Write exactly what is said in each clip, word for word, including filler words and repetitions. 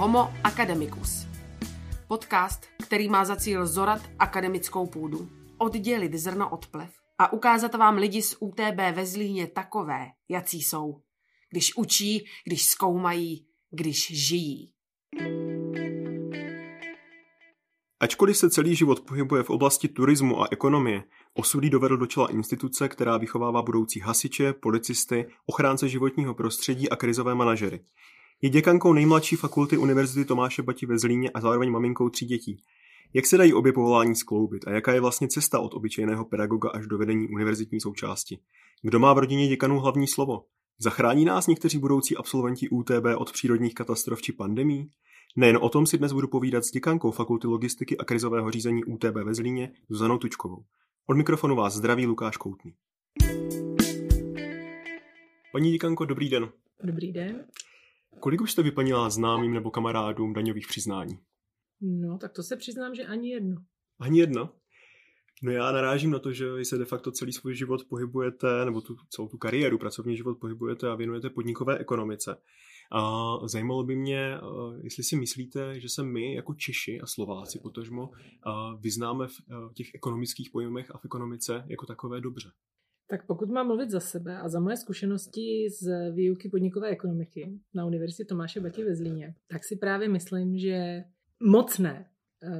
Homo academicus. Podcast, který má za cíl zorat akademickou půdu, oddělit zrno od plev a ukázat vám lidi z U T B ve Zlíně takové, jací jsou. Když učí, když zkoumají, když žijí. Ačkoliv se celý život pohybuje v oblasti turismu a ekonomie, osudy dovedl do čela instituce, která vychovává budoucí hasiče, policisty, ochránce životního prostředí a krizové manažery. Je děkankou nejmladší fakulty Univerzity Tomáše Baty ve Zlíně a zároveň maminkou tří dětí. Jak se dají obě povolání skloubit a jaká je vlastně cesta od obyčejného pedagoga až do vedení univerzitní součásti? Kdo má v rodině děkanů hlavní slovo? Zachrání nás někteří budoucí absolventi U T B od přírodních katastrof či pandemí? Nejen o tom si dnes budu povídat s děkankou fakulty logistiky a krizového řízení U T B ve Zlíně Zuzanou Tučkovou. Od mikrofonu vás zdraví Lukáš Koutný. Paní děkanko, dobrý den. Dobrý den. Kolik už jste vyplnila známým nebo kamarádům daňových přiznání? No, tak to se přiznám, že ani jedno. Ani jedno? No já narážím na to, že vy se de facto celý svůj život pohybujete, nebo tu, celou tu kariéru, pracovní život pohybujete a věnujete podnikové ekonomice. A zajímalo by mě, jestli si myslíte, že se my jako Češi a Slováci potažmo vyznáme v těch ekonomických pojmech a v ekonomice jako takové dobře. Tak pokud mám mluvit za sebe a za moje zkušenosti z výuky podnikové ekonomiky na Univerzitě Tomáše Baty ve Zlíně, tak si právě myslím, že moc ne,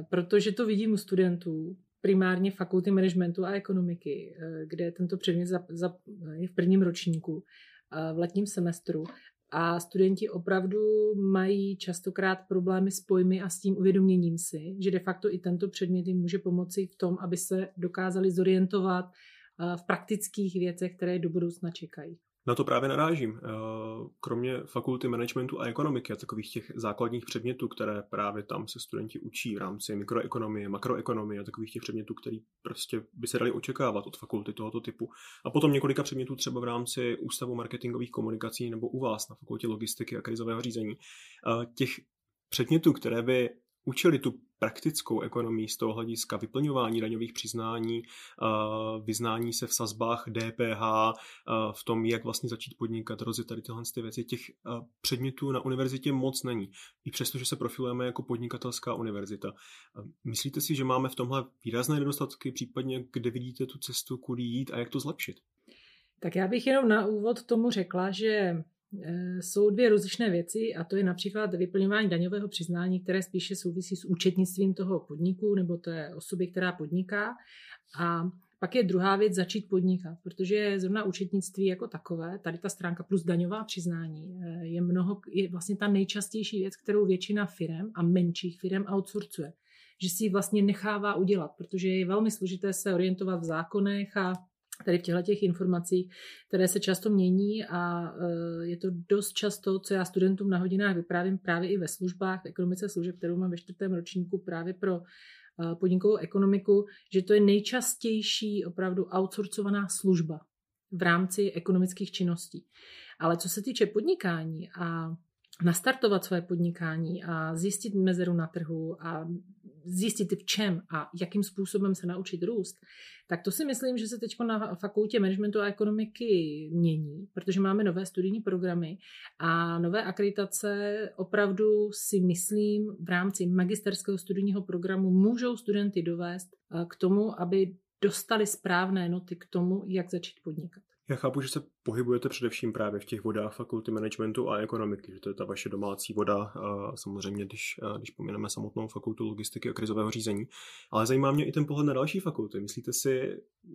protože to vidím u studentů, primárně fakulty managementu a ekonomiky, kde tento předmět za, za, je v prvním ročníku v letním semestru a studenti opravdu mají častokrát problémy s pojmy a s tím uvědoměním si, že de facto i tento předmět jim může pomoci v tom, aby se dokázali zorientovat v praktických věcech, které do budoucna čekají. Na to právě narážím. Kromě fakulty managementu a ekonomiky a takových těch základních předmětů, které právě tam se studenti učí v rámci mikroekonomie, makroekonomie a takových těch předmětů, které prostě by se daly očekávat od fakulty tohoto typu. A potom několika předmětů třeba v rámci ústavu marketingových komunikací nebo u vás na fakultě logistiky a krizového řízení. Těch předmětů, které by učili tu praktickou ekonomii z toho hlediska vyplňování daňových přiznání, vyznání se v sazbách D P H, v tom, jak vlastně začít podnikat, rozjet tady tyhle věci, těch předmětů na univerzitě moc není. I přesto, že se profilujeme jako podnikatelská univerzita. Myslíte si, že máme v tomhle výrazné nedostatky, případně kde vidíte tu cestu, kudy jít a jak to zlepšit? Tak já bych jenom na úvod tomu řekla, že jsou dvě rozlišné věci a to je například vyplňování daňového přiznání, které spíše souvisí s účetnictvím toho podniku nebo té osoby, která podniká. A pak je druhá věc začít podnikat, protože zrovna účetnictví jako takové, tady ta stránka plus daňová přiznání je, mnoho, je vlastně ta nejčastější věc, kterou většina firem a menších firem outsourcuje. Že si ji vlastně nechává udělat, protože je velmi složité se orientovat v zákonech a tady v těchto těch informacích, které se často mění a je to dost často, co já studentům na hodinách vyprávím právě i ve službách, v ekonomice služeb, kterou mám ve čtvrtém ročníku právě pro podnikovou ekonomiku, že to je nejčastější opravdu outsourcovaná služba v rámci ekonomických činností. Ale co se týče podnikání a nastartovat svoje podnikání a zjistit mezeru na trhu a zjistit v čem a jakým způsobem se naučit růst, tak to si myslím, že se teď na fakultě managementu a ekonomiky mění, protože máme nové studijní programy a nové akreditace opravdu si myslím v rámci magisterského studijního programu můžou studenty dovést k tomu, aby dostali správné noty k tomu, jak začít podnikat. Já chápu, že se pohybujete především právě v těch vodách fakulty managementu a ekonomiky, že to je ta vaše domácí voda, samozřejmě, když, když pomineme samotnou fakultu logistiky a krizového řízení. Ale zajímá mě i ten pohled na další fakulty. Myslíte si,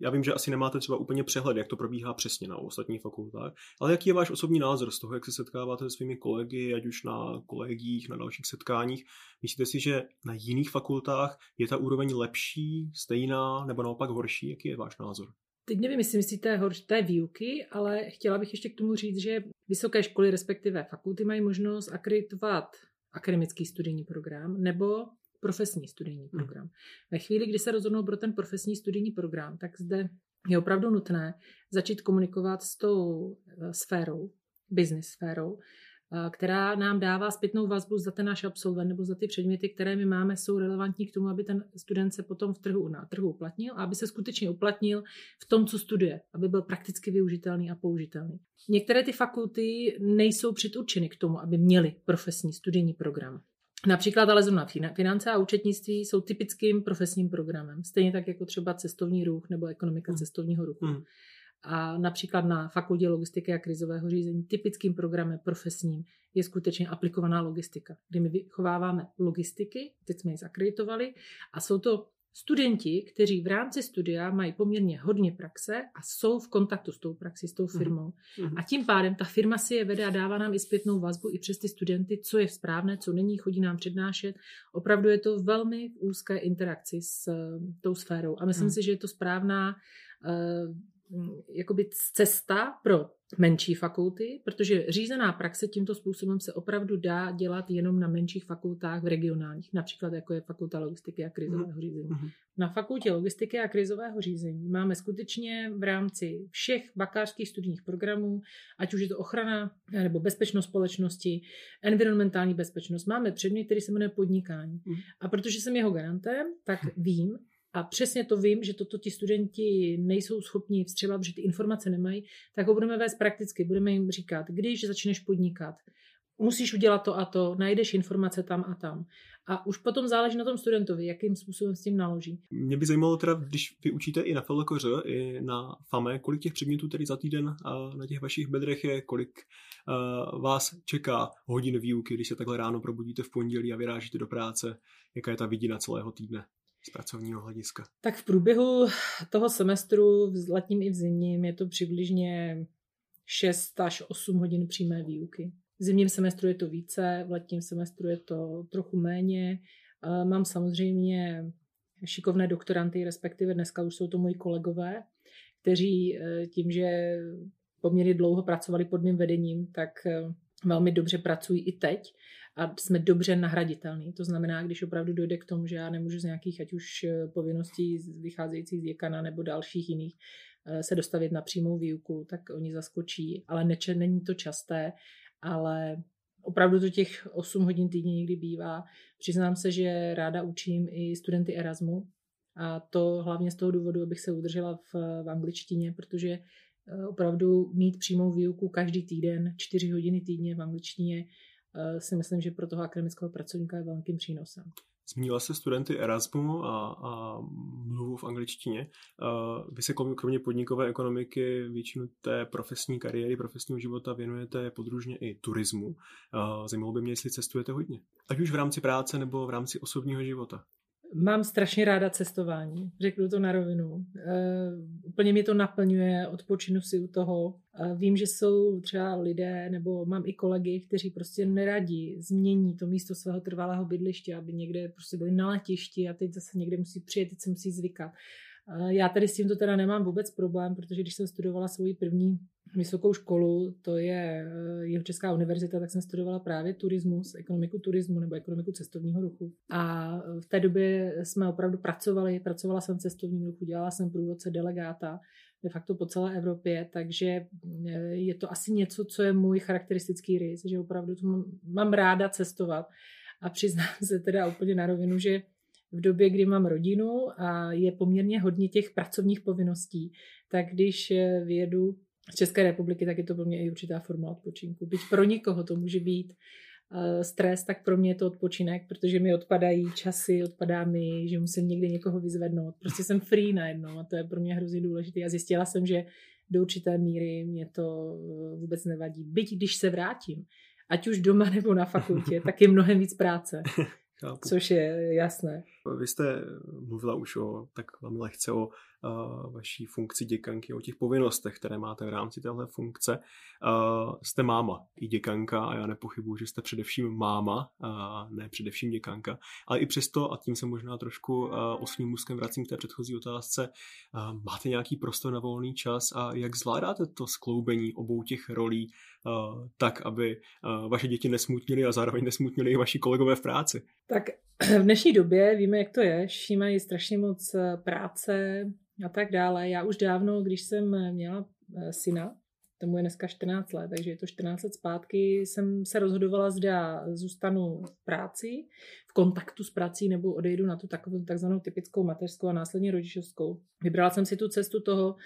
já vím, že asi nemáte třeba úplně přehled, jak to probíhá přesně na ostatních fakultách, ale jaký je váš osobní názor z toho, jak se setkáváte se svými kolegy, ať už na kolegích, na dalších setkáních? Myslíte si, že na jiných fakultách je ta úroveň lepší, stejná nebo naopak horší? Jaký je váš názor? Teď nevím, jestli myslíte té výuky, ale chtěla bych ještě k tomu říct, že vysoké školy, respektive fakulty, mají možnost akreditovat akademický studijní program nebo profesní studijní program. Ve chvíli, kdy se rozhodnou pro ten profesní studijní program, tak zde je opravdu nutné začít komunikovat s tou sférou, business sférou, která nám dává zpětnou vazbu, zda ten náš absolvent nebo za ty předměty, které my máme, jsou relevantní k tomu, aby ten student se potom v trhu, na trhu uplatnil a aby se skutečně uplatnil v tom, co studuje, aby byl prakticky využitelný a použitelný. Některé ty fakulty nejsou předurčeny k tomu, aby měly profesní studijní program. Například ale zrovna finance a účetnictví jsou typickým profesním programem, stejně tak jako třeba cestovní ruch nebo ekonomika mm. cestovního ruchu. Mm. A například na fakultě logistiky a krizového řízení typickým programem profesním je skutečně aplikovaná logistika, kde my vychováváme logistiky, teď jsme ji zakreditovali, a jsou to studenti, kteří v rámci studia mají poměrně hodně praxe a jsou v kontaktu s tou praxí, s tou firmou. Mm. A tím pádem ta firma si je vede a dává nám i zpětnou vazbu i přes ty studenty, co je správné, co není, chodí nám přednášet. Opravdu je to velmi v úzké interakci s uh, tou sférou. A myslím mm. si, že je to správná uh, jakoby cesta pro menší fakulty, protože řízená praxe tímto způsobem se opravdu dá dělat jenom na menších fakultách v regionálních, například jako je fakulta logistiky a krizového řízení. Na fakultě logistiky a krizového řízení máme skutečně v rámci všech bakalářských studijních programů, ať už je to ochrana nebo bezpečnost společnosti, environmentální bezpečnost, máme předmět, který se jmenuje podnikání. A protože jsem jeho garantem, tak vím, a přesně to vím, že toto ti studenti nejsou schopni vstřebat, protože ty informace nemají, tak ho budeme vést prakticky. Budeme jim říkat, když začneš podnikat, musíš udělat to a to, najdeš informace tam a tam. A už potom záleží na tom studentovi, jakým způsobem s tím naloží. Mě by zajímalo teda, když vy učíte i na FLKŘ, i na FAME, kolik těch předmětů tedy za týden a na těch vašich bedrech je, kolik uh, vás čeká hodin výuky, když se takhle ráno probudíte v pondělí a vyrážíte do práce, jaká je ta vidina celého týdne z pracovního hlediska? Tak v průběhu toho semestru, v letním i v zimním, je to přibližně šest až osm hodin přímé výuky. V zimním semestru je to více, v letním semestru je to trochu méně. Mám samozřejmě šikovné doktoranty, respektive dneska už jsou to moji kolegové, kteří tím, že poměrně dlouho pracovali pod mým vedením, tak velmi dobře pracují i teď a jsme dobře nahraditelní. To znamená, když opravdu dojde k tomu, že já nemůžu z nějakých, ať už povinností vycházejících z děkana nebo dalších jiných, se dostavit na přímou výuku, tak oni zaskočí, ale neče, není to časté, ale opravdu to těch osm hodin týdně někdy bývá. Přiznám se, že ráda učím i studenty Erasmu a to hlavně z toho důvodu, abych se udržela v, v angličtině, protože opravdu mít přímou výuku každý týden, čtyři hodiny týdně v angličtině, si myslím, že pro toho akademického pracovníka je velkým přínosem. Zmínila se studenty Erasmu a, a mluvu v angličtině. Vy se kromě podnikové ekonomiky většinu té profesní kariéry, profesního života věnujete podružně i turismu. Zajímalo by mě, jestli cestujete hodně. Ať už v rámci práce nebo v rámci osobního života. Mám strašně ráda cestování, řeknu to na rovinu. E, úplně mě to naplňuje, odpočinu si u toho. E, vím, že jsou třeba lidé, nebo mám i kolegy, kteří prostě neradi změní to místo svého trvalého bydliště, aby někde prostě byli na letišti a teď zase někde musí přijet, teď se musí zvykat. E, já tady s tímto teda nemám vůbec problém, protože když jsem studovala svoji první vysokou školu, to je Jihočeská univerzita, tak jsem studovala právě turismus, ekonomiku turismu nebo ekonomiku cestovního ruchu. A v té době jsme opravdu pracovali, pracovala jsem v cestovním ruchu, dělala jsem průvodce delegáta de facto po celé Evropě, takže je to asi něco, co je můj charakteristický rys, že opravdu mám, mám ráda cestovat. A přiznám se teda úplně na rovinu, že v době, kdy mám rodinu a je poměrně hodně těch pracovních povinností, tak když vyjedu z České republiky, tak je to pro mě i určitá forma odpočinku. Byť pro někoho to může být uh, stres, tak pro mě je to odpočinek, protože mi odpadají časy, odpadá mi, že musím někde někoho vyzvednout. Prostě jsem free najednou a to je pro mě hrozně důležité. A zjistila jsem, že do určité míry mě to vůbec nevadí. Byť když se vrátím, ať už doma nebo na fakultě, tak je mnohem víc práce. Což je jasné. Vy jste mluvila už o, tak velmi lehce o uh, vaší funkci děkanky, o těch povinnostech, které máte v rámci téhle funkce. Uh, jste máma i děkanka a já nepochybuji, že jste především máma, uh, ne především děkanka, ale i přesto, a tím se možná trošku uh, osmým můstkem vracím k té předchozí otázce, uh, máte nějaký prostor na volný čas a jak zvládáte to skloubení obou těch rolí uh, tak, aby uh, vaše děti nesmutnily a zároveň nesmutnily i vaši kolegové v práci? Tak v dnešní době víme, jak to je. Všichni mají strašně moc práce a tak dále. Já už dávno, když jsem měla syna, tomu je dneska čtrnáct let, takže je to čtrnáct let zpátky, jsem se rozhodovala, zda zůstanu v práci, v kontaktu s prací, nebo odejdu na tu takovou takzvanou typickou mateřskou a následně rodičovskou. Vybrala jsem si tu cestu toho,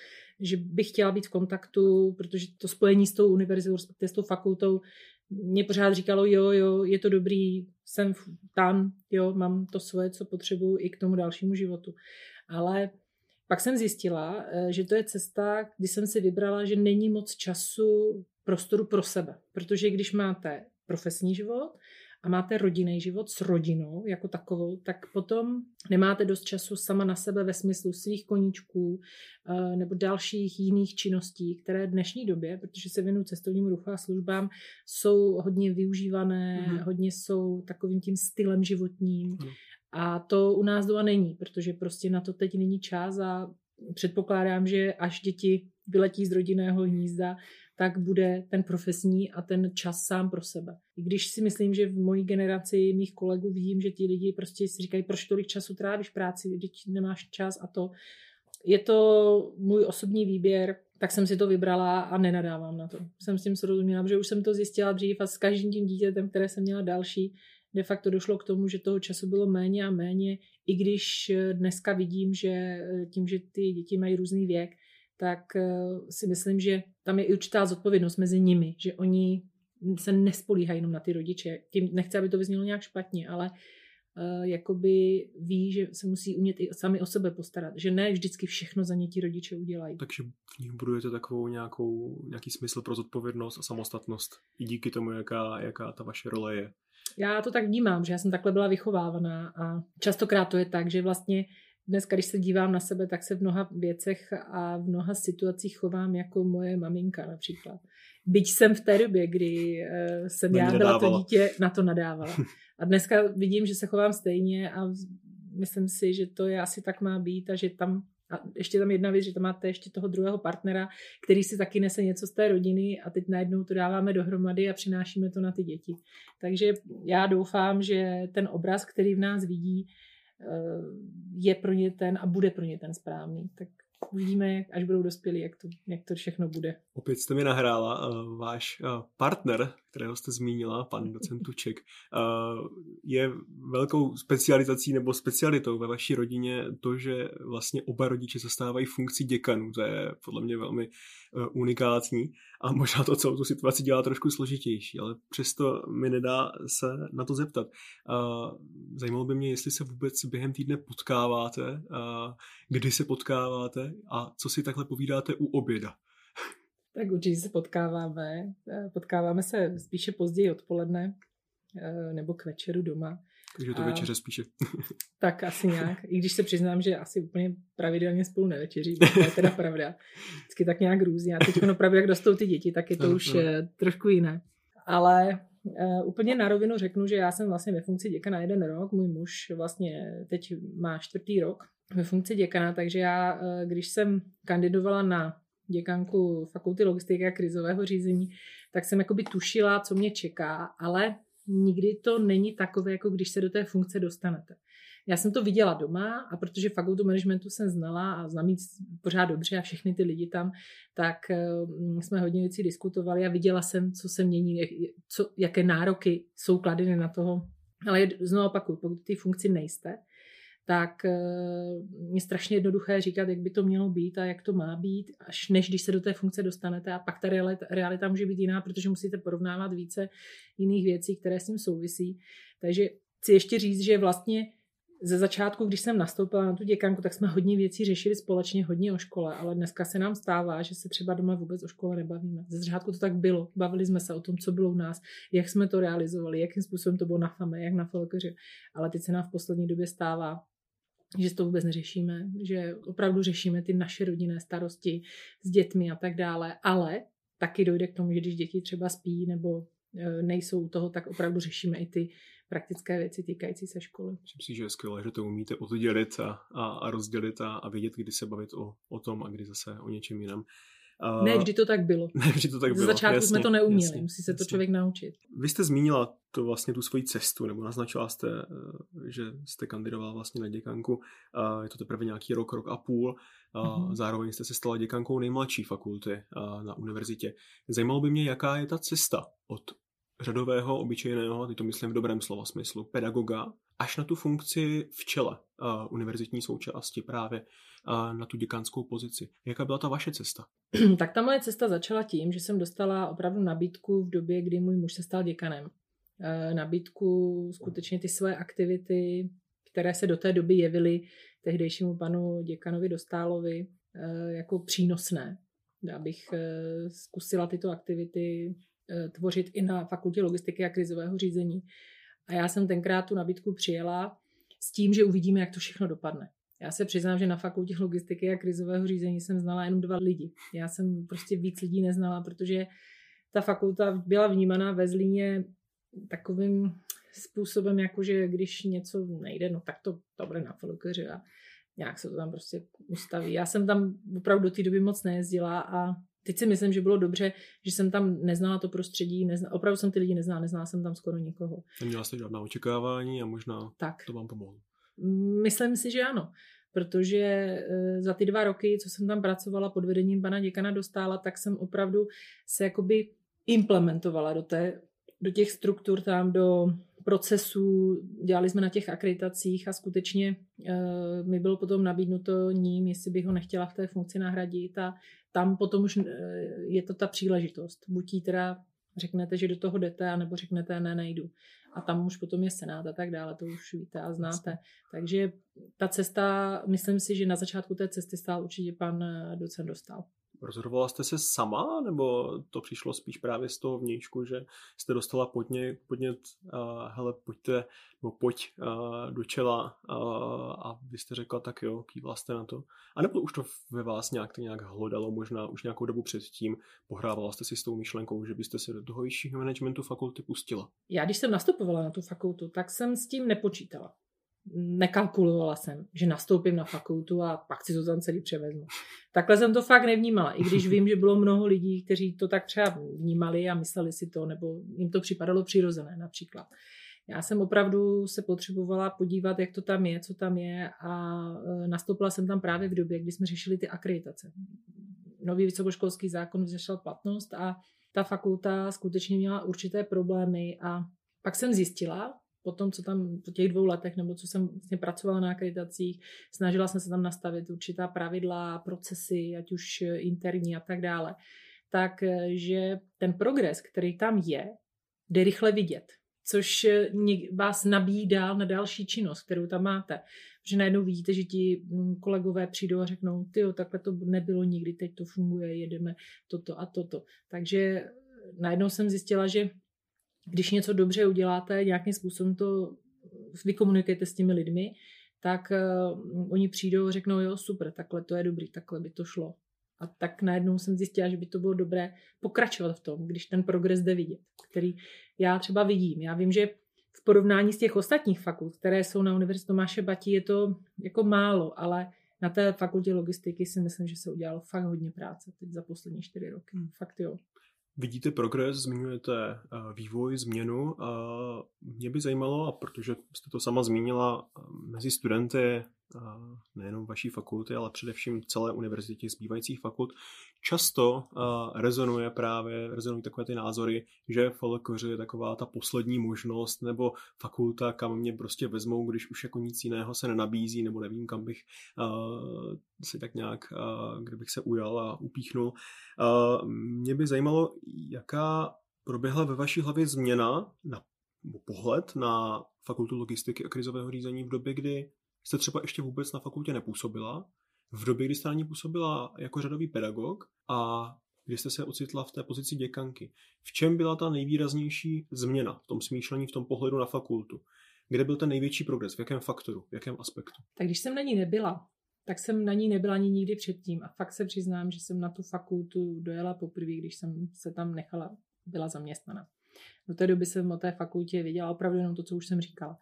že bych chtěla být v kontaktu, protože to spojení s tou univerzitou, s tou fakultou mě pořád říkalo, jo, jo, je to dobrý, jsem tam, jo, mám to svoje, co potřebuju i k tomu dalšímu životu. Ale pak jsem zjistila, že to je cesta, kdy jsem si vybrala, že není moc času, prostoru pro sebe. Protože když máte profesní život a máte rodinný život s rodinou jako takovou, tak potom nemáte dost času sama na sebe ve smyslu svých koníčků nebo dalších jiných činností, které v dnešní době, protože se věnuju cestovnímu ruchu a službám, jsou hodně využívané, mm. hodně jsou takovým tím stylem životním. Mm. A to u nás doma není, protože prostě na to teď není čas a předpokládám, že až děti vyletí z rodinného hnízda, tak bude ten profesní a ten čas sám pro sebe. I když si myslím, že v mojí generaci mých kolegů vidím, že ti lidi prostě si říkají, proč tolik času trávíš práci, když nemáš čas a to. Je to můj osobní výběr, tak jsem si to vybrala a nenadávám na to. Jsem s tím srozuměla, protože už jsem to zjistila dřív a s každým tím dítětem, které jsem měla další, de facto došlo k tomu, že toho času bylo méně a méně, i když dneska vidím, že tím, že ty děti mají různý věk, tak si myslím, že tam je i určitá zodpovědnost mezi nimi, že oni se nespolíhají jenom na ty rodiče. Tím nechci, aby to vyznělo nějak špatně, ale uh, jakoby ví, že se musí umět i sami o sebe postarat, že ne vždycky všechno za ně ti rodiče udělají. Takže v nich budujete takovou nějakou, nějaký smysl pro zodpovědnost a samostatnost i díky tomu, jaká, jaká ta vaše role je. Já to tak vnímám, že já jsem takhle byla vychovávaná a častokrát to je tak, že vlastně dneska, když se dívám na sebe, tak se v mnoha věcech a v mnoha situacích chovám jako moje maminka například. Byť jsem v té době, kdy jsem já byla to dítě, na to nadávala. A dneska vidím, že se chovám stejně a myslím si, že to je asi tak má být a že tam, a ještě tam jedna věc, že tam máte ještě toho druhého partnera, který si taky nese něco z té rodiny a teď najednou to dáváme dohromady a přinášíme to na ty děti. Takže já doufám, že ten obraz, který v nás vidí, je pro ně ten a bude pro ně ten správný. Tak uvidíme, až budou dospělí, jak to, jak to všechno bude. Opět jste mi nahrála. Uh, váš uh, partner, kterého jste zmínila, pan docent Tuček, uh, je velkou specializací nebo specialitou ve vaší rodině to, že vlastně oba rodiče zastávají funkci děkanů. To je podle mě velmi uh, unikátní a možná to celou tu situaci dělá trošku složitější, ale přesto mi nedá se na to zeptat. Uh, zajímalo by mě, jestli se vůbec během týdne potkáváte, uh, kdy se potkáváte, a co si takhle povídáte u oběda? Tak určitě se potkáváme. Potkáváme se spíše později odpoledne nebo k večeru doma. Takže to a... večeře spíše. Tak asi nějak. I když se přiznám, že asi úplně pravidelně spolu nevečeří, to je teda pravda. Vždycky tak nějak různě. A teď opravdu, jak dostou ty děti, tak je to no, už no. trošku jiné. Ale Uh, úplně na rovinu řeknu, že já jsem vlastně ve funkci děkana jeden rok, můj muž vlastně teď má čtvrtý rok ve funkci děkana, takže já, když jsem kandidovala na děkanku fakulty logistiky a krizového řízení, tak jsem jakoby tušila, co mě čeká, ale nikdy to není takové, jako když se do té funkce dostanete. Já jsem to viděla doma a protože fakultu managementu jsem znala a znám ji pořád dobře a všechny ty lidi tam, tak jsme hodně věcí diskutovali a viděla jsem, co se mění, co, jaké nároky jsou kladeny na toho. Ale znovu opakuju, pokud ty funkci nejste, tak je strašně jednoduché říkat, jak by to mělo být a jak to má být, až než když se do té funkce dostanete a pak ta realita, realita může být jiná, protože musíte porovnávat více jiných věcí, které s tím souvisí. Takže chci ještě říct, že vlastně ze začátku, když jsem nastoupila na tu děkanku, tak jsme hodně věcí řešili společně, hodně o škole, ale dneska se nám stává, že se třeba doma vůbec o škole nebavíme. Ze začátku to tak bylo. Bavili jsme se o tom, co bylo u nás, jak jsme to realizovali, jakým způsobem to bylo na FAME, jak na FLKŘ. Ale teď se nám v poslední době stává, že to vůbec neřešíme, že opravdu řešíme ty naše rodinné starosti s dětmi a tak dále, ale taky dojde k tomu, že když děti třeba spí nebo nejsou u toho, tak opravdu řešíme i ty praktické věci týkající se školy. Myslím si, že je skvělé, že to umíte oddělit a, a, a rozdělit a, a vědět, kdy se bavit o, o tom a kdy zase o něčem jiném. A... Ne, vždy to tak bylo. Ne, vždy to tak bylo. Ze začátku jasně, jsme to neuměli, jasně, musí se jasně. to člověk naučit. Vy jste zmínila to vlastně tu svoji cestu, nebo naznačila jste, že jste kandidovala vlastně na děkanku, je to teprve nějaký rok, rok a půl, mm-hmm. zároveň jste se stala děkankou nejmladší fakulty na univerzitě. Zajímalo by mě, jaká je ta cesta od řadového, obyčejného, teď to myslím v dobrém slova smyslu, pedagoga až na tu funkci v čele uh, univerzitní součásti právě uh, na tu děkanskou pozici. Jaká byla ta vaše cesta? Tak ta moje cesta začala tím, že jsem dostala opravdu nabídku v době, kdy můj muž se stal děkanem. Uh, nabídku skutečně ty své aktivity, které se do té doby jevily tehdejšímu panu děkanovi Dostálovi uh, jako přínosné. Abych uh, zkusila tyto aktivity uh, tvořit i na fakultě logistiky a krizového řízení. A já jsem tenkrát tu nabídku přijela s tím, že uvidíme, jak to všechno dopadne. Já se přiznám, že na fakultě logistiky a krizového řízení jsem znala jenom dva lidi. Já jsem prostě víc lidí neznala, protože ta fakulta byla vnímaná ve Zlíně takovým způsobem, jakože když něco nejde, no tak to, to bude na FLKŘ a nějak se to tam prostě ustaví. Já jsem tam opravdu do té doby moc nejezdila a teď si myslím, že bylo dobře, že jsem tam neznala to prostředí, nezna, opravdu jsem ty lidi neznala, neznala jsem tam skoro nikoho. Neměla jste žádná očekávání a možná tak to vám pomohlo. Myslím si, že ano, protože za ty dva roky, co jsem tam pracovala pod vedením pana děkana Dostála, tak jsem opravdu se jakoby implementovala do, té, do těch struktur tam, do procesů, dělali jsme na těch akreditacích a skutečně e, mi bylo potom nabídnuto ním, jestli bych ho nechtěla v té funkci nahradit a tam potom už e, je to ta příležitost. Buď jí teda řeknete, že do toho jdete, anebo řeknete, ne, nejdu. A tam už potom je senát a tak dále, to už víte a znáte. Takže ta cesta, myslím si, že na začátku té cesty stál určitě pan docent Dostál. Rozhodovala jste se sama, nebo to přišlo spíš právě z toho vnějšku, že jste dostala podnět, podnět uh, hele, pojďte, nebo pojď uh, do čela uh, a vy jste řekla, tak jo, kývla jste na to. A nebo už to ve vás nějak to nějak hlodalo, možná už nějakou dobu předtím pohrávala jste si s tou myšlenkou, že byste se do toho vyššího managementu fakulty pustila? Já, když jsem nastupovala na tu fakultu, tak jsem s tím nepočítala. Nekalkulovala jsem, že nastoupím na fakultu a pak si to tam celý převezmu. Takhle jsem to fakt nevnímala, i když vím, že bylo mnoho lidí, kteří to tak třeba vnímali a mysleli si to, nebo jim to připadalo přirozené například. Já jsem opravdu se potřebovala podívat, jak to tam je, co tam je a nastoupila jsem tam právě v době, kdy jsme řešili ty akreditace. Nový vysokoškolský zákon vzešel platnost a ta fakulta skutečně měla určité problémy a pak jsem zjistila, potom, co tam po těch dvou letech, nebo co jsem vlastně pracovala na akreditacích, snažila jsem se tam nastavit určitá pravidla, procesy, ať už interní a tak dále. Takže ten progres, který tam je, jde rychle vidět, což vás nabídá na další činnost, kterou tam máte. Protože najednou vidíte, že ti kolegové přijdou a řeknou, tyjo, takhle to nebylo nikdy, teď to funguje, jedeme toto a toto. Takže najednou jsem zjistila, že když něco dobře uděláte, nějakým způsobem to vykomunikujete s těmi lidmi, tak uh, oni přijdou a řeknou, jo, super, takhle to je dobrý, takhle by to šlo. A tak najednou jsem zjistila, že by to bylo dobré pokračovat v tom, když ten progres jde vidět, který já třeba vidím. Já vím, že v porovnání s těch ostatních fakult, které jsou na Univerzitě Tomáše Baty, je to jako málo, ale na té fakultě logistiky si myslím, že se udělalo fakt hodně práce teď za poslední čtyři roky. Hmm. Fakt jo. Vidíte progres, zmiňujete vývoj, změnu. Mě by zajímalo, a protože jste to sama zmínila, mezi studenty nejenom vaší fakulty, ale především celé univerzitě zbývajících fakult, často rezonuje právě, rezonují takové ty názory, že FLKŘ je taková ta poslední možnost, nebo fakulta, kam mě prostě vezmou, když už jako nic jiného se nenabízí, nebo nevím, kam bych si tak nějak, kde bych se ujal a upíchnul. Mě by zajímalo, jaká proběhla ve vaší hlavě změna na pohled na fakultu logistiky a krizového řízení v době, kdy jste třeba ještě vůbec na fakultě nepůsobila, v době, kdy jste na ní působila jako řadový pedagog a kdy jste se ocitla v té pozici děkanky. V čem byla ta nejvýraznější změna v tom smýšlení, v tom pohledu na fakultu? Kde byl ten největší progres? V jakém faktoru? V jakém aspektu? Tak když jsem na ní nebyla, tak jsem na ní nebyla ani nikdy předtím. A fakt se přiznám, že jsem na tu fakultu dojela poprvé, když jsem se tam nechala, byla zaměstnaná. Do té doby jsem o té fakultě věděla opravdu jenom to, co už jsem říkala.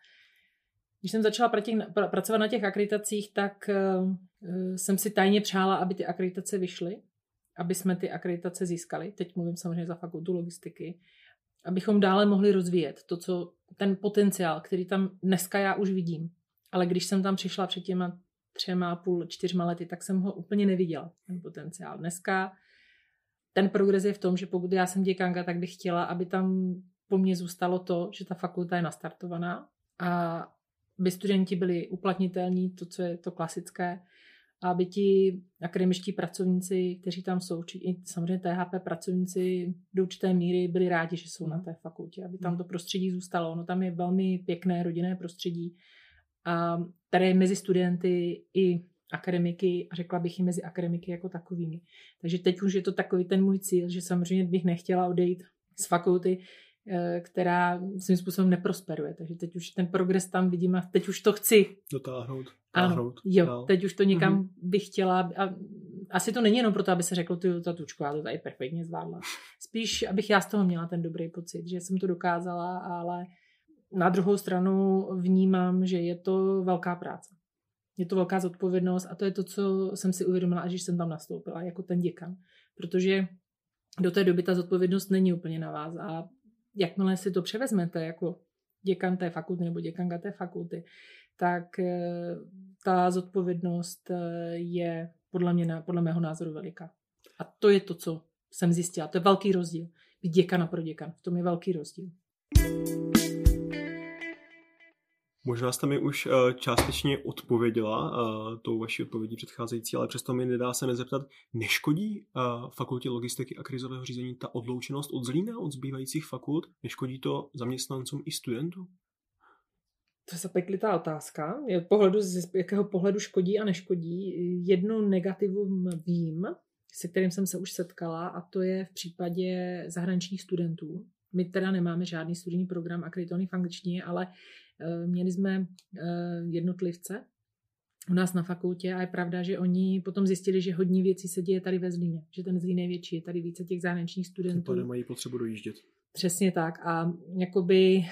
Když jsem začala pracovat na těch akreditacích, tak jsem si tajně přála, aby ty akreditace vyšly, aby jsme ty akreditace získali, teď mluvím samozřejmě za fakultu logistiky, abychom dále mohli rozvíjet to, co, ten potenciál, který tam dneska já už vidím. Ale když jsem tam přišla před těma třema, půl, čtyřma lety, tak jsem ho úplně neviděla, ten potenciál. Dneska ten progres je v tom, že pokud já jsem děkanka, tak bych chtěla, aby tam po mně zůstalo to, že ta fakulta je nastartovaná a by studenti byli uplatnitelní, to, co je to klasické, a aby ti akademičtí pracovníci, kteří tam jsou, i samozřejmě T H P pracovníci do určité míry byli rádi, že jsou na té fakultě, aby tam to prostředí zůstalo. No tam je velmi pěkné rodinné prostředí, a které je mezi studenty i akademiky, a řekla bych i mezi akademiky jako takovými. Takže teď už je to takový ten můj cíl, že samozřejmě bych nechtěla odejít z fakulty, která svým způsobem neprosperuje. Takže teď už ten progres tam vidím a teď už to chci dotáhnout. Ano, jo, dál. Teď už to někam mm-hmm. bych chtěla. A asi to není jenom proto, aby se řeklo, ty ta Tučková to tady perfektně zvládla. Spíš, abych já z toho měla ten dobrý pocit, že jsem to dokázala, ale na druhou stranu vnímám, že je to velká práce. Je to velká zodpovědnost a to je to, co jsem si uvědomila, až jsem tam nastoupila, jako ten děkan. Protože do té doby ta zodpovědnost není úplně na vás a jakmile si to převezmete jako děkan té fakulty nebo děkanka té fakulty, tak ta zodpovědnost je podle mě, podle mého názoru veliká. A to je to, co jsem zjistila. To je velký rozdíl. Být děkana pro děkan. V tom je velký rozdíl. Možná jste mi už částečně odpověděla tou vaší odpovědí předcházející, ale přesto mi nedá se nezeptat, neškodí fakultě logistiky a krizového řízení ta odloučenost od Zlína, od zbývajících fakult? Neškodí to zaměstnancům i studentům? To je zapeklitá otázka. Pohledu, z jakého pohledu škodí a neškodí. Jedno negativum vím, se kterým jsem se už setkala, a to je v případě zahraničních studentů. My teda nemáme žádný studijní program akreditovaný v angličtině, ale měli jsme jednotlivce u nás na fakultě a je pravda, že oni potom zjistili, že hodně věcí se děje tady ve Zlíně, že ten Zlín je větší, je tady více těch zahraničních studentů. Tady mají potřebu dojíždět. Přesně tak a jakoby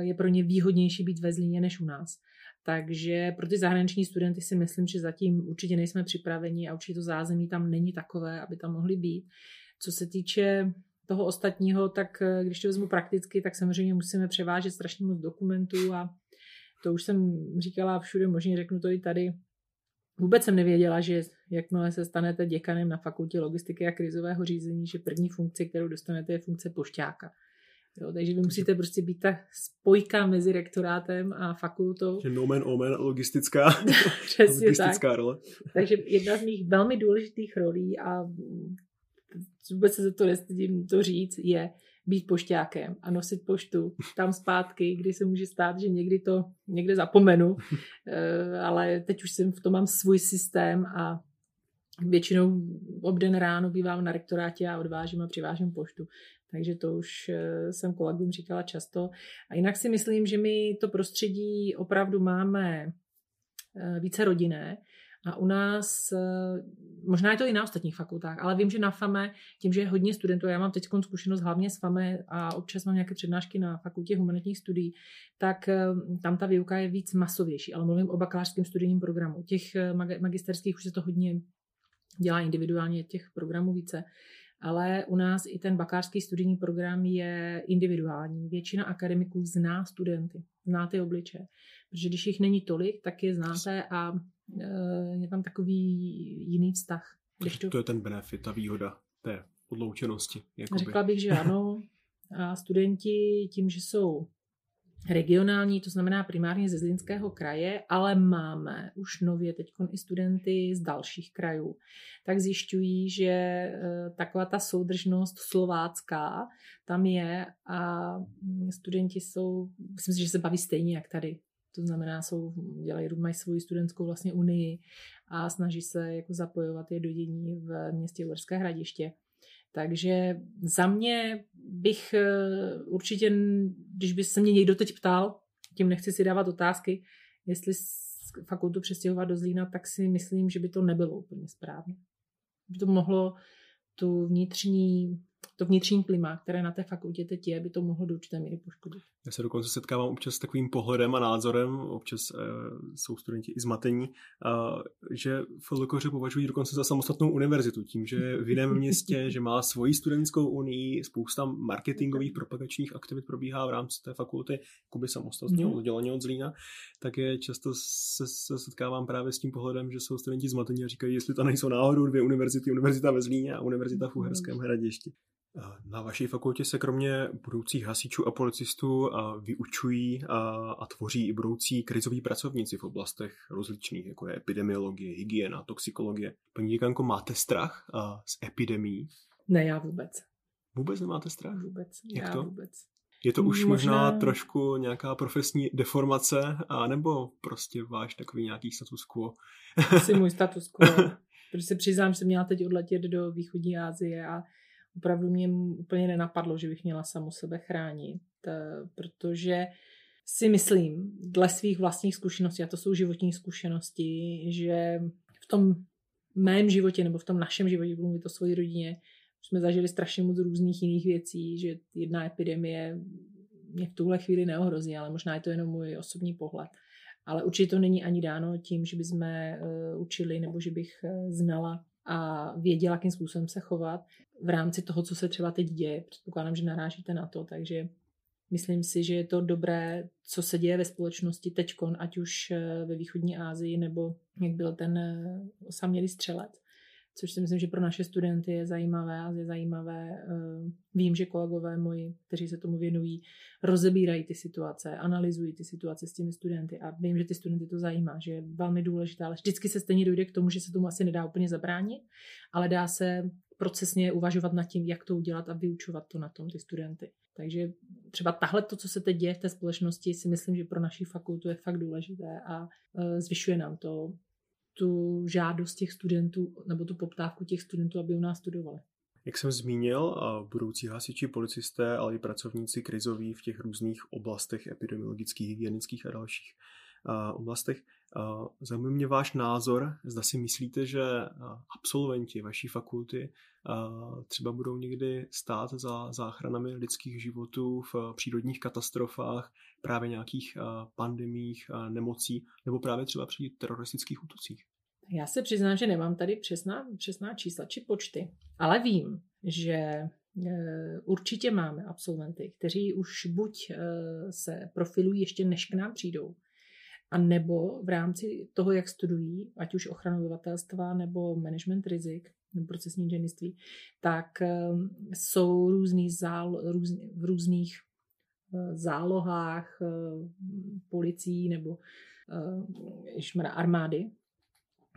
je pro ně výhodnější být ve Zlíně než u nás. Takže pro ty zahraniční studenty si myslím, že zatím určitě nejsme připraveni a určitě to zázemí tam není takové, aby tam mohli být. Co se týče toho ostatního, tak když to vezmu prakticky, tak samozřejmě musíme převážet strašně moc dokumentů a to už jsem říkala všude, možná řeknu to i tady. Vůbec jsem nevěděla, že jakmile se stanete děkanem na fakultě logistiky a krizového řízení, že první funkce, kterou dostanete, je funkce pošťáka. Jo, takže vy musíte prostě být ta spojka mezi rektorátem a fakultou. Že nomen omen logistická, logistická tak. role. Takže jedna z mých velmi důležitých rolí a vůbec se za to nestydím to říct, je být pošťákem a nosit poštu tam zpátky, kdy se může stát, že někdy to někde zapomenu, ale teď už jsem v tom mám svůj systém a většinou obden ráno bývám na rektorátě a odvážím a přivážím poštu. Takže to už jsem kolegům říkala často. A jinak si myslím, že my to prostředí opravdu máme více rodinné. A u nás, možná je to i na ostatních fakultách, ale vím, že na FAME, tím, že je hodně studentů, já mám teď zkušenost hlavně s FAME a občas mám nějaké přednášky na fakultě humanitních studií, tak tam ta výuka je víc masovější, ale mluvím o bakalářském studijním programu. Těch magisterských už se to hodně dělá individuálně, těch programů více, ale u nás i ten bakalářský studijní program je individuální. Většina akademiků zná studenty, zná ty obličeje, protože když jich není tolik, tak je znáte a je tam takový jiný vztah. Když to... to je ten benefit, ta výhoda té odloučenosti. Jakoby. Řekla bych, že ano. A studenti tím, že jsou regionální, to znamená primárně ze Zlínského kraje, ale máme už nově teď i studenty z dalších krajů, tak zjišťují, že taková ta soudržnost slovácká tam je a studenti jsou, myslím si, že se baví stejně jak tady. To znamená, jsou, dělají, mají svoji studentskou vlastně unii a snaží se jako zapojovat je do dění v městě Uherské Hradiště. Takže za mě bych určitě, když by se mě někdo teď ptal, tím nechci si dávat otázky, jestli fakultu přestěhovat do Zlína, tak si myslím, že by to nebylo úplně správně. By to mohlo tu vnitřní... to vnitřní klima, které na té fakultě teď je, by to mohlo do určité míry poškodit. Já se dokonce setkávám občas s takovým pohledem a názorem, občas e, jsou studenti i zmatení, a, že FLKŘ považují dokonce za samostatnou univerzitu, tím, že je v jiném městě, že má svoji studentskou unii, spousta marketingových propagačních aktivit probíhá v rámci té fakulty, jakoby samostatně odděleně od Zlína, tak je často se, se setkávám právě s tím pohledem, že jsou studenti zmatení a říkají, jestli to nejsou náhodou dvě univerzity, univerzita ve Zlíně a univerzita v Uherském Hradišti. Na vaší fakultě se kromě budoucích hasičů a policistů vyučují a tvoří i budoucí krizoví pracovníci v oblastech rozličných, jako je epidemiologie, hygiena, toxikologie. Paní děkanko, máte strach z epidemií? Ne, já vůbec. Vůbec nemáte strach? Vůbec, Jak já to? vůbec. Je to už možná... možná trošku nějaká profesní deformace, anebo prostě váš takový nějaký status quo? Asi můj status quo. Protože se přiznám, že jsem měla teď odletět do východní Asie a opravdu mě úplně nenapadlo, že bych měla samu sebe chránit, protože si myslím, dle svých vlastních zkušeností, a to jsou životní zkušenosti, že v tom mém životě nebo v tom našem životě, budu mluvit o své rodině, jsme zažili strašně moc různých jiných věcí, že jedna epidemie mě v tuhle chvíli neohrozí, ale možná je to jenom můj osobní pohled. Ale určitě to není ani dáno tím, že bychom učili nebo že bych znala a věděla, jakým způsobem se chovat v rámci toho, co se třeba teď děje. Předpokládám, že narážíte na to, takže myslím si, že je to dobré, co se děje ve společnosti teďkon, ať už ve východní Asii, nebo jak byl ten osamělý střelec, což si myslím, že pro naše studenty je zajímavé a je zajímavé. Vím, že kolegové moji, kteří se tomu věnují, rozebírají ty situace, analyzují ty situace s těmi studenty a vím, že ty studenty to zajímá, že je velmi důležité, ale vždycky se stejně dojde k tomu, že se tomu asi nedá úplně zabránit, ale dá se procesně uvažovat nad tím, jak to udělat a vyučovat to na tom ty studenty. Takže třeba tahle to, co se teď děje v té společnosti, si myslím, že pro naši fakultu je fakt důležité a zvyšuje nám to tu žádost těch studentů nebo tu poptávku těch studentů, aby u nás studovali. Jak jsem zmínil, budoucí hasiči, policisté, ale i pracovníci krizoví v těch různých oblastech epidemiologických, hygienických a dalších oblastech. Zajímá mě váš názor, zda si myslíte, že absolventi vaší fakulty třeba budou někdy stát za záchranami lidských životů v přírodních katastrofách, právě nějakých pandemiích, nemocí, nebo právě třeba při teroristických útocích. Já se přiznám, že nemám tady přesná, přesná čísla či počty, ale vím, že určitě máme absolventy, kteří už buď se profilují ještě než k nám přijdou, a nebo v rámci toho, jak studují, ať už ochranu obyvatelstva nebo management rizik, nebo procesní inženýrství, tak jsou různý zálo, různý, v různých zálohách policií nebo armády.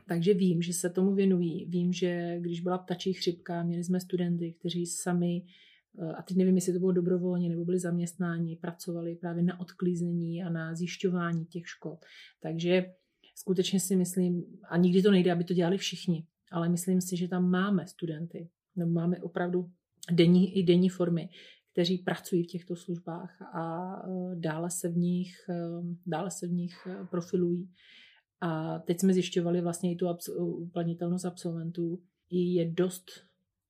Takže vím, že se tomu věnují. Vím, že když byla ptačí chřipka, měli jsme studenty, kteří sami, a teď nevím, jestli to bylo dobrovolně, nebo byli zaměstnáni, pracovali právě na odklízení a na zjišťování těch škod. Takže skutečně si myslím, a nikdy to nejde, aby to dělali všichni, ale myslím si, že tam máme studenty, nebo máme opravdu denní, i denní formy, kteří pracují v těchto službách a dále se v nich, dále se v nich profilují. A teď jsme zjišťovali vlastně i tu uplatnitelnost absolventů. Je dost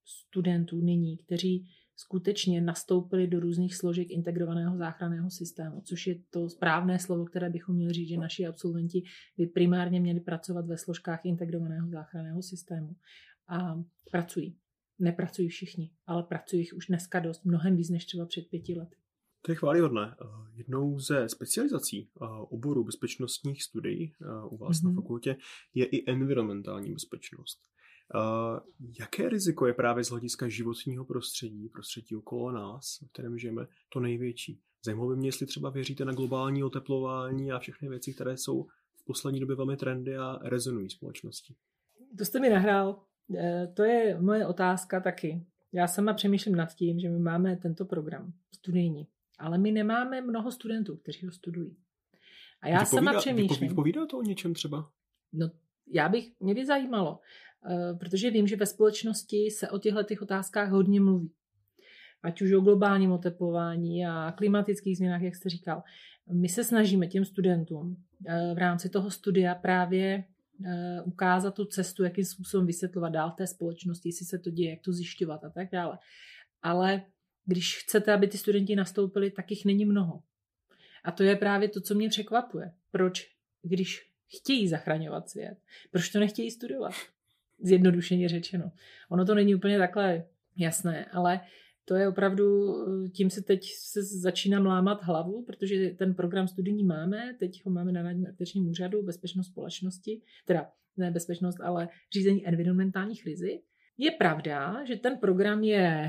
studentů nyní, kteří skutečně nastoupili do různých složek integrovaného záchranného systému, což je to správné slovo, které bychom měli říct, že naši absolventi by primárně měli pracovat ve složkách integrovaného záchranného systému. A pracují. Nepracují všichni, ale pracují jich už dneska dost, mnohem víc než třeba před pěti lety. To je chvályhodné. Jednou ze specializací oboru bezpečnostních studií u vás mm-hmm. na fakultě je i environmentální bezpečnost. Uh, jaké riziko je právě z hlediska životního prostředí, prostředí okolo nás, v kterém žijeme, to největší? Zajímalo by mě, jestli třeba věříte na globální oteplování a všechny věci, které jsou v poslední době velmi trendy a rezonují společností. To jste mi nahrál. To je moje otázka taky. Já sama přemýšlím nad tím, že my máme tento program studijní, ale my nemáme mnoho studentů, kteří ho studují. A já vypovídá, sama přemýšlím. Vypovídá to o něčem třeba? No, já bych, mě by zajímalo, protože vím, že ve společnosti se o těchto těch otázkách hodně mluví. Ať už o globálním oteplování a klimatických změnách, jak jste říkal. My se snažíme těm studentům v rámci toho studia právě ukázat tu cestu, jakým způsobem vysvětlovat dál té společnosti, jestli se to děje, jak to zjišťovat a tak dále. Ale když chcete, aby ty studenti nastoupili, tak jich není mnoho. A to je právě to, co mě překvapuje. Proč, když chtějí zachraňovat svět, proč to nechtějí studovat? Zjednodušeně řečeno. Ono to není úplně takhle jasné, ale to je opravdu, tím se teď se začínám lámat hlavu, protože ten program studijní máme, teď ho máme na Národním úřadu bezpečnost společnosti, teda ne bezpečnost, ale řízení environmentálních rizik. Je pravda, že ten program je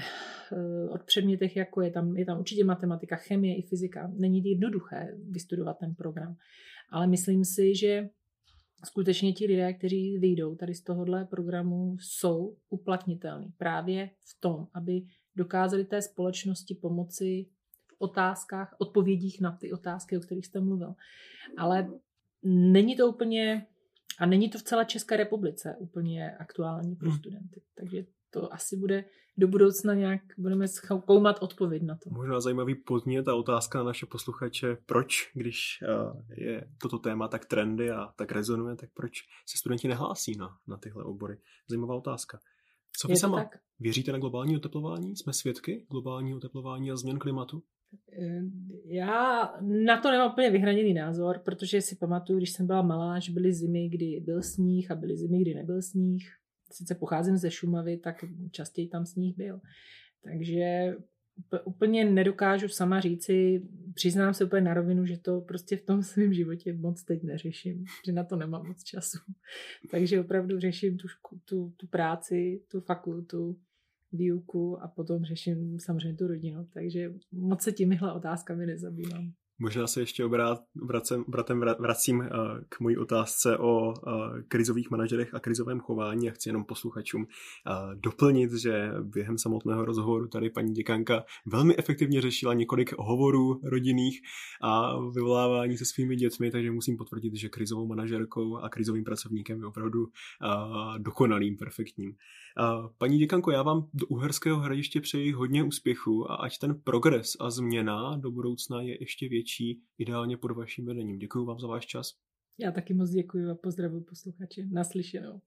od předmětech, jako je tam, je tam určitě matematika, chemie i fyzika. Není jednoduché vystudovat ten program. Ale myslím si, že skutečně ti lidé, kteří vyjdou tady z tohohle programu, jsou uplatnitelní právě v tom, aby dokázali té společnosti pomoci v otázkách, odpovědích na ty otázky, o kterých jste mluvil. Ale není to úplně... A není to v celé České republice úplně aktuální pro studenty. Takže to asi bude do budoucna nějak, budeme zkoumat odpověď na to. Možná zajímavý podnět a otázka na naše posluchače, proč, když je toto téma tak trendy a tak rezonuje, tak proč se studenti nehlásí na, na tyhle obory. Zajímavá otázka. Co vy sama? Tak? Věříte na globální oteplování? Jsme svědky globálního oteplování a změn klimatu? Já na to nemám úplně vyhraněný názor, protože si pamatuju, když jsem byla malá, že byly zimy, kdy byl sníh a byly zimy, kdy nebyl sníh. Sice pocházím ze Šumavy, tak častěji tam sníh byl. Takže úplně nedokážu sama říci, přiznám se úplně na rovinu, že to prostě v tom svém životě moc teď neřeším, že na to nemám moc času. Takže opravdu řeším tu, tu, tu práci, tu fakultu, výuku a potom řeším samozřejmě tu rodinu, takže moc se těmihle otázkami nezabývám. Možná se ještě obrát, vracem, bratem vracím k mojí otázce o krizových manažerech a krizovém chování a chci jenom posluchačům doplnit, že během samotného rozhovoru tady paní děkanka velmi efektivně řešila několik hovorů rodinných a vyvolávání se svými dětmi, takže musím potvrdit, že krizovou manažerkou a krizovým pracovníkem je opravdu dokonalým, perfektním. Paní děkanko, já vám do Uherského Hradiště přeji hodně úspěchu a ať ten progres a změna do budoucna je ještě větší, ideálně pod vaším vedením. Děkuji vám za váš čas. Já taky moc děkuji a pozdravuji posluchače. Naslyšenou.